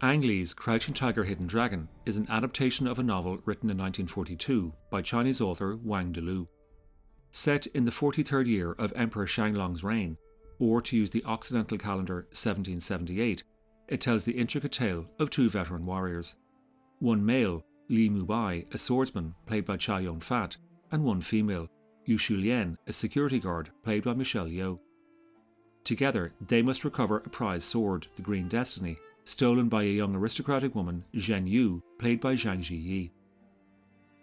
Ang Lee's Crouching Tiger, Hidden Dragon is an adaptation of a novel written in 1942 by Chinese author Wang De Lu. Set in the 43rd year of Emperor Shanglong's reign, or to use the Occidental calendar 1778, it tells the intricate tale of two veteran warriors. One male, Li Mu Bai, a swordsman played by Chow Yun-fat, and one female, Yu Shu Lian, a security guard played by Michelle Yeoh. Together, they must recover a prized sword, the Green Destiny, stolen by a young aristocratic woman, Zhen Yu, played by Zhang Ziyi.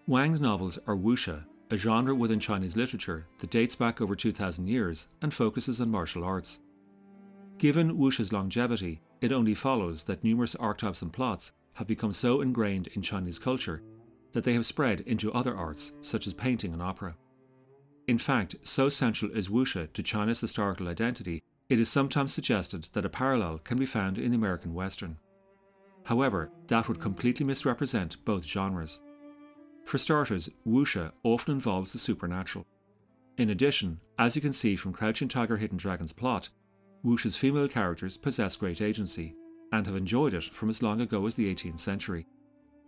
Wang's novels are wuxia, a genre within Chinese literature that dates back over 2,000 years and focuses on martial arts. Given wuxia's longevity, it only follows that numerous archetypes and plots have become so ingrained in Chinese culture that they have spread into other arts such as painting and opera. In fact, so central is wuxia to China's historical identity, it is sometimes suggested that a parallel can be found in the American Western. However, that would completely misrepresent both genres. For starters, wuxia often involves the supernatural. In addition, as you can see from Crouching Tiger, Hidden Dragon's plot, wuxia's female characters possess great agency, and have enjoyed it from as long ago as the 18th century.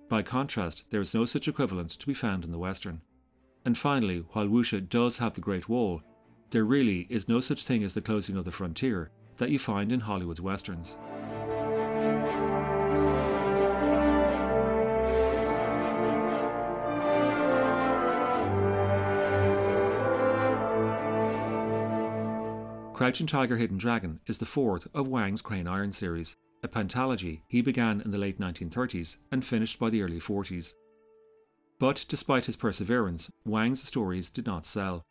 By contrast, there is no such equivalent to be found in the Western. And finally, while wuxia does have the Great Wall, there really is no such thing as the closing of the frontier that you find in Hollywood's Westerns. Crouching Tiger, Hidden Dragon is the fourth of Wang's Crane Iron series, a pentalogy he began in the late 1930s and finished by the early 40s. But despite his perseverance, Wang's stories did not sell.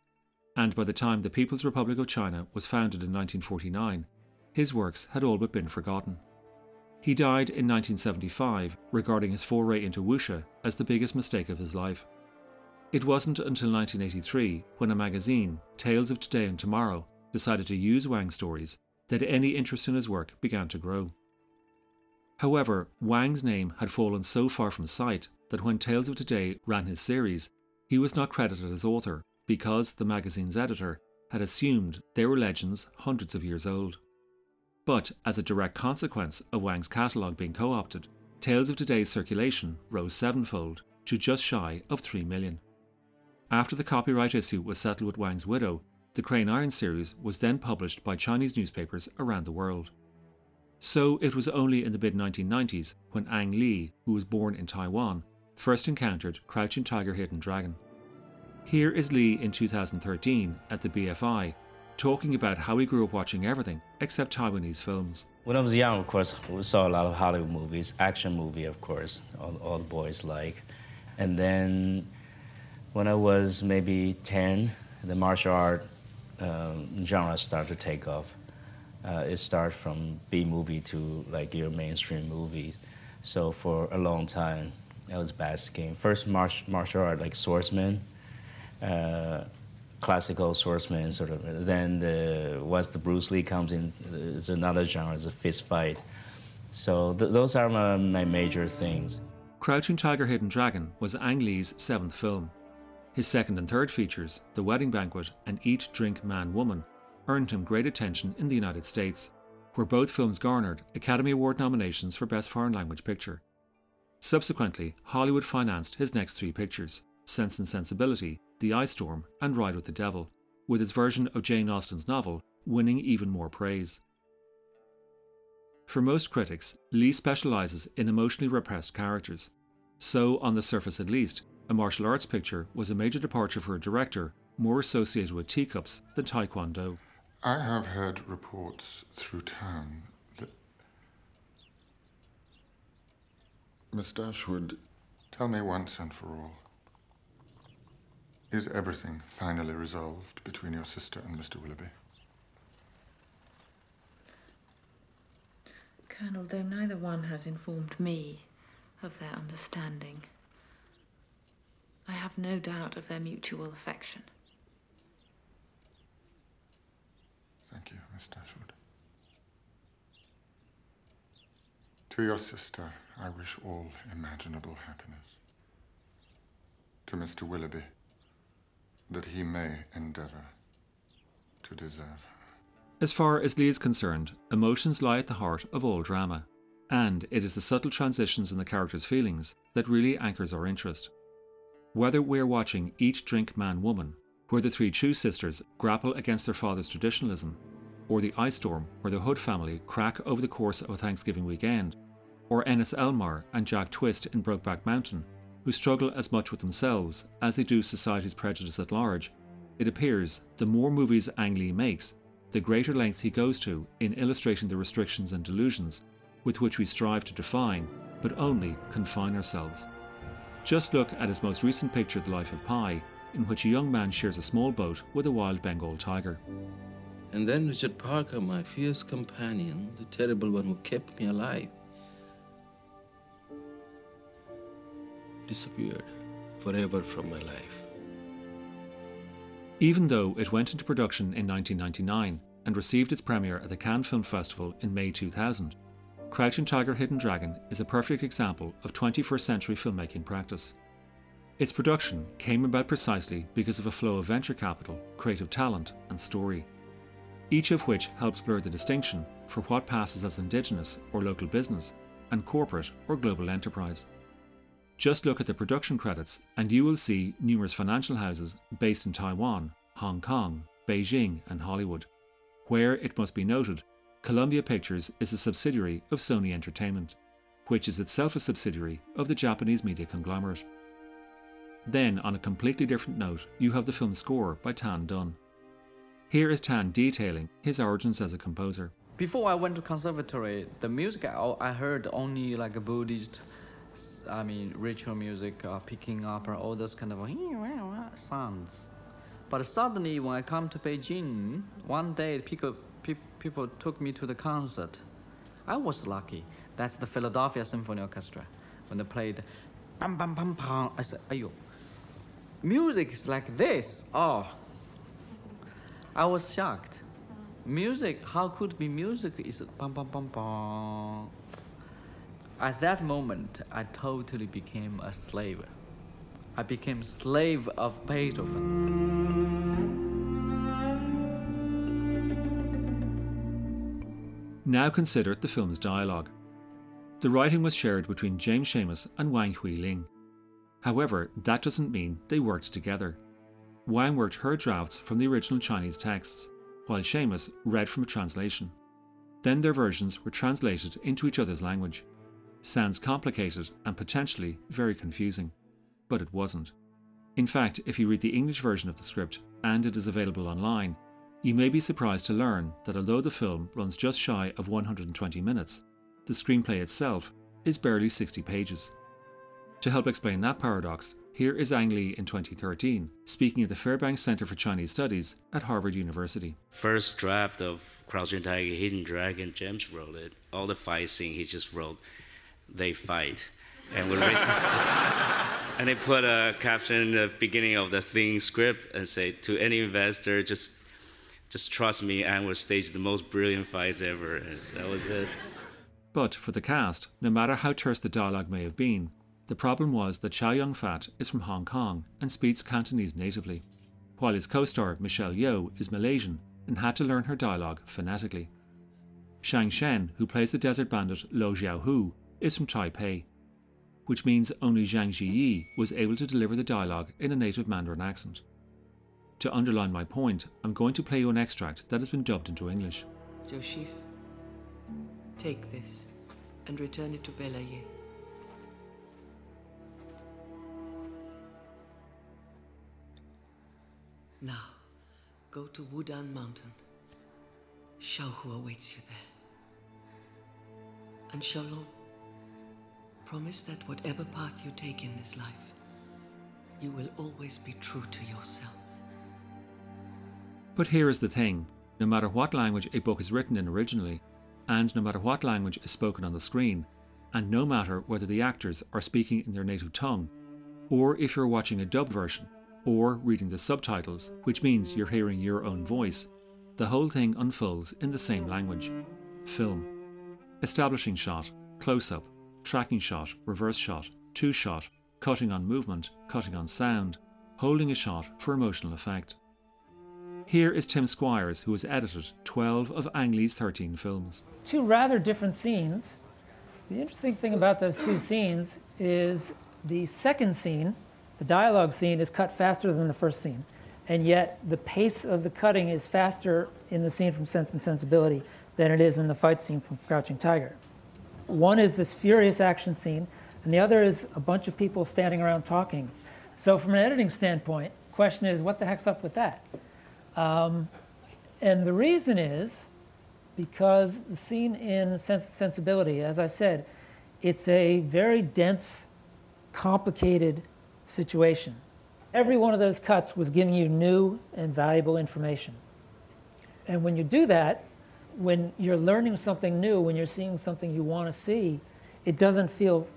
And by the time the People's Republic of China was founded in 1949, his works had all but been forgotten. He died in 1975, regarding his foray into wuxia as the biggest mistake of his life. It wasn't until 1983, when a magazine, Tales of Today and Tomorrow, decided to use Wang's stories, that any interest in his work began to grow. However, Wang's name had fallen so far from sight that when Tales of Today ran his series, he was not credited as author, because the magazine's editor had assumed they were legends hundreds of years old. But as a direct consequence of Wang's catalogue being co-opted, Tales of Today's circulation rose sevenfold to just shy of 3 million. After the copyright issue was settled with Wang's widow, the Crane Iron series was then published by Chinese newspapers around the world. So it was only in the mid-1990s when Ang Lee, who was born in Taiwan, first encountered Crouching Tiger, Hidden Dragon. Here is Lee in 2013 at the BFI, talking about how he grew up watching everything except Taiwanese films. When I was young, of course, we saw a lot of Hollywood movies, action movie, of course, all the boys like. And then when I was maybe 10, the martial art genre started to take off. It started from B-movie to like your mainstream movies. So for a long time, I was basking. First martial art, like swordsman. Classical swordsman, sort of. Then once the Bruce Lee comes in, it's another genre, it's a fist fight. So those are my major things. Crouching Tiger, Hidden Dragon was Ang Lee's seventh film. His second and third features, The Wedding Banquet and Eat, Drink, Man, Woman, earned him great attention in the United States, where both films garnered Academy Award nominations for Best Foreign Language Picture. Subsequently, Hollywood financed his next three pictures, Sense and Sensibility, The Ice Storm, and Ride with the Devil, with its version of Jane Austen's novel winning even more praise. For most critics, Lee specialises in emotionally repressed characters. So, on the surface at least, a martial arts picture was a major departure for a director more associated with teacups than taekwondo. I have heard reports through town that Mr. Ashwood, tell me once and for all, is everything finally resolved between your sister and Mr. Willoughby? Colonel, though neither one has informed me of their understanding, I have no doubt of their mutual affection. Thank you, Miss Dashwood. To your sister, I wish all imaginable happiness. To Mr. Willoughby, that he may endeavour to deserve her. As far as Lee is concerned, emotions lie at the heart of all drama. And it is the subtle transitions in the characters' feelings that really anchors our interest. Whether we're watching Eat Drink Man Woman, where the three Chu sisters grapple against their father's traditionalism, or The Ice Storm, where the Hood family crack over the course of a Thanksgiving weekend, or Ennis Elmar and Jack Twist in Brokeback Mountain, who struggle as much with themselves as they do society's prejudice at large, it appears the more movies Ang Lee makes, the greater lengths he goes to in illustrating the restrictions and delusions with which we strive to define, but only confine ourselves. Just look at his most recent picture, The Life of Pi, in which a young man shares a small boat with a wild Bengal tiger. And then Richard Parker, my fierce companion, the terrible one who kept me alive, disappeared forever from my life. Even though it went into production in 1999 and received its premiere at the Cannes Film Festival in May 2000, Crouching Tiger, Hidden Dragon is a perfect example of 21st century filmmaking practice. Its production came about precisely because of a flow of venture capital, creative talent and story, each of which helps blur the distinction for what passes as indigenous or local business and corporate or global enterprise. Just look at the production credits and you will see numerous financial houses based in Taiwan, Hong Kong, Beijing and Hollywood, where, it must be noted, Columbia Pictures is a subsidiary of Sony Entertainment, which is itself a subsidiary of the Japanese media conglomerate. Then, on a completely different note, you have the film score by Tan Dun. Here is Tan detailing his origins as a composer. Before I went to conservatory, the music I heard only like a Buddhist, ritual music, picking up, all those kind of sounds. But suddenly, when I come to Beijing, one day people took me to the concert. I was lucky. That's the Philadelphia Symphony Orchestra. When they played, bam, bam, bam, bam, I said, "Ayo, music is like this." Oh, I was shocked. Music, how could be music is bam, bam, bam, bam. At that moment, I totally became a slave. I became slave of Beethoven. Now consider the film's dialogue. The writing was shared between James Seamus and Wang Hui Ling. However, that doesn't mean they worked together. Wang worked her drafts from the original Chinese texts, while Seamus read from a translation. Then their versions were translated into each other's language. Sounds complicated and potentially very confusing, but it wasn't. In fact, if you read the English version of the script, and it is available online, you may be surprised to learn that although the film runs just shy of 120 minutes, the screenplay itself is barely 60 pages. To help explain that paradox, here is Ang Lee in 2013, speaking at the Fairbank Center for Chinese Studies at Harvard University. First draft of Crouching Tiger, Hidden Dragon, James wrote it. All the fight scene he just wrote, they fight. And we and they put a caption at the beginning of the thing script and say, to any investor, just trust me, and we'll stage the most brilliant fights ever. And that was it. But for the cast, no matter how terse the dialogue may have been, the problem was that Chow Yun-fat is from Hong Kong and speaks Cantonese natively, while his co-star Michelle Yeoh is Malaysian and had to learn her dialogue phonetically. Shang Shen, who plays the desert bandit Lo Jiao Hu, is from Taipei, which means only Zhang Ziyi was able to deliver the dialogue in a native Mandarin accent. To underline my point, I'm going to play you an extract that has been dubbed into English. Joshif, take this and return it to Belayé. Now, go to Wudan Mountain. Xiao Hu awaits you there. And Xiaolong, promise that whatever path you take in this life, you will always be true to yourself. But here is the thing, no matter what language a book is written in originally, and no matter what language is spoken on the screen, and no matter whether the actors are speaking in their native tongue, or if you're watching a dubbed version, or reading the subtitles, which means you're hearing your own voice, the whole thing unfolds in the same language. Film. Establishing shot, close-up, tracking shot, reverse shot, two-shot, cutting on movement, cutting on sound, holding a shot for emotional effect. Here is Tim Squires, who has edited 12 of Ang Lee's 13 films. Two rather different scenes, The interesting thing about those two scenes is the second scene, the dialogue scene, is cut faster than the first scene. And yet the pace of the cutting is faster in the scene from Sense and Sensibility than it is in the fight scene from Crouching Tiger. One is this furious action scene, and the other is a bunch of people standing around talking. So from an editing standpoint, the question is, what the heck's up with that? And the reason is because the scene in Sense and Sensibility, as I said, it's a very dense, complicated situation. Every one of those cuts was giving you new and valuable information. And when you do that, when you're learning something new, when you're seeing something you want to see, it doesn't feel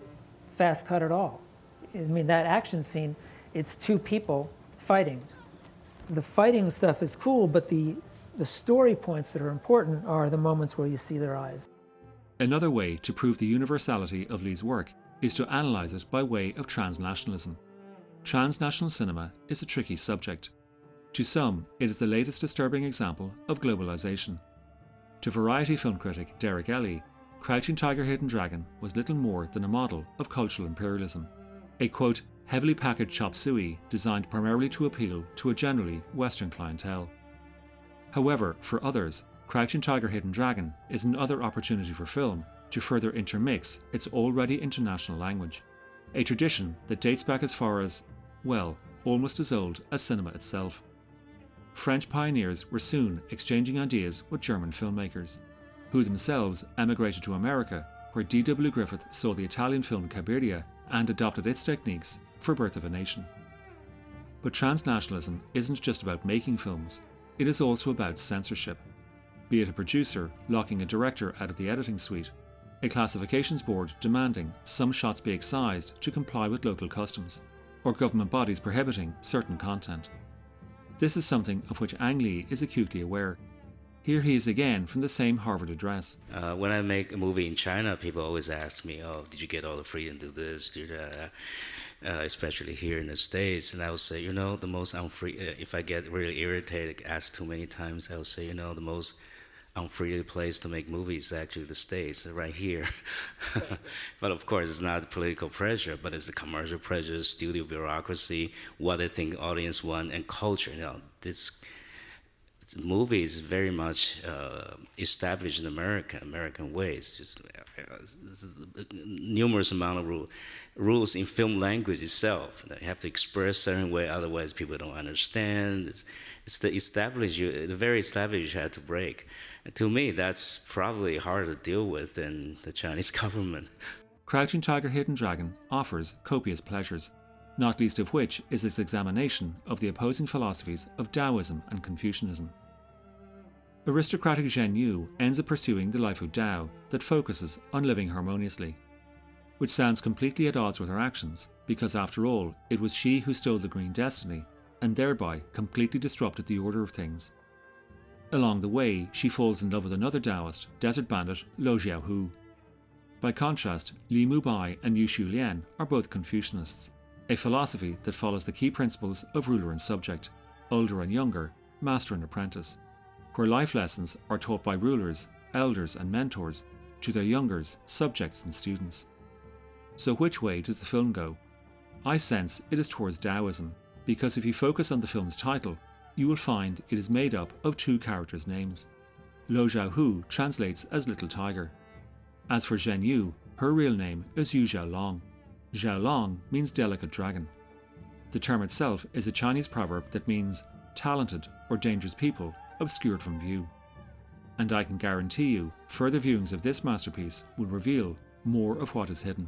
fast cut at all. I mean, that action scene, it's two people fighting. The fighting stuff is cool, but the story points that are important are the moments where you see their eyes. Another way to prove the universality of Lee's work is to analyze it by way of transnationalism. Transnational cinema is a tricky subject. To some, it is the latest disturbing example of globalization. To Variety film critic Derek Elley, Crouching Tiger, Hidden Dragon was little more than a model of cultural imperialism. A, quote, heavily packaged chop suey designed primarily to appeal to a generally Western clientele. However, for others, Crouching Tiger, Hidden Dragon is another opportunity for film to further intermix its already international language. A tradition that dates back as far as, well, almost as old as cinema itself. French pioneers were soon exchanging ideas with German filmmakers, who themselves emigrated to America, where D.W. Griffith saw the Italian film Cabiria and adopted its techniques for Birth of a Nation. But transnationalism isn't just about making films, it is also about censorship. Be it a producer locking a director out of the editing suite, a classifications board demanding some shots be excised to comply with local customs, or government bodies prohibiting certain content. This is something of which Ang Lee is acutely aware. Here he is again from the same Harvard address. When I make a movie in China, people always ask me, oh, did you get all the freedom to do this, do that? Especially here in the States. And I would say, you know, the most unfree, if I get really irritated, asked too many times, I would say, you know, the most unfree place to make movies, actually the States, right here. But of course, it's not political pressure, but it's the commercial pressure, studio bureaucracy, what they think the audience want, and culture. You know, this movie is very much established in America, American ways. Just numerous amount of rules in film language itself. You have to express a certain way, otherwise people don't understand. It's the very established you had to break. And to me, that's probably harder to deal with than the Chinese government. Crouching Tiger, Hidden Dragon offers copious pleasures, not least of which is its examination of the opposing philosophies of Taoism and Confucianism. Aristocratic Zhen Yu ends up pursuing the life of Tao that focuses on living harmoniously, which sounds completely at odds with her actions, because after all, it was she who stole the Green Destiny and thereby completely disrupted the order of things. Along the way, she falls in love with another Taoist, desert bandit Lo Jiao Hu. By contrast, Li Mu Bai and Yu Shu Lian are both Confucianists, a philosophy that follows the key principles of ruler and subject, older and younger, master and apprentice, where life lessons are taught by rulers, elders and mentors to their youngers, subjects and students. So which way does the film go? I sense it is towards Taoism, because if you focus on the film's title, you will find it is made up of two characters' names. Lo Jiao Hu translates as Little Tiger. As for Zhen Yu, her real name is Yu Zhao Long. Zhao Long means delicate dragon. The term itself is a Chinese proverb that means talented or dangerous people obscured from view. And I can guarantee you, further viewings of this masterpiece will reveal more of what is hidden.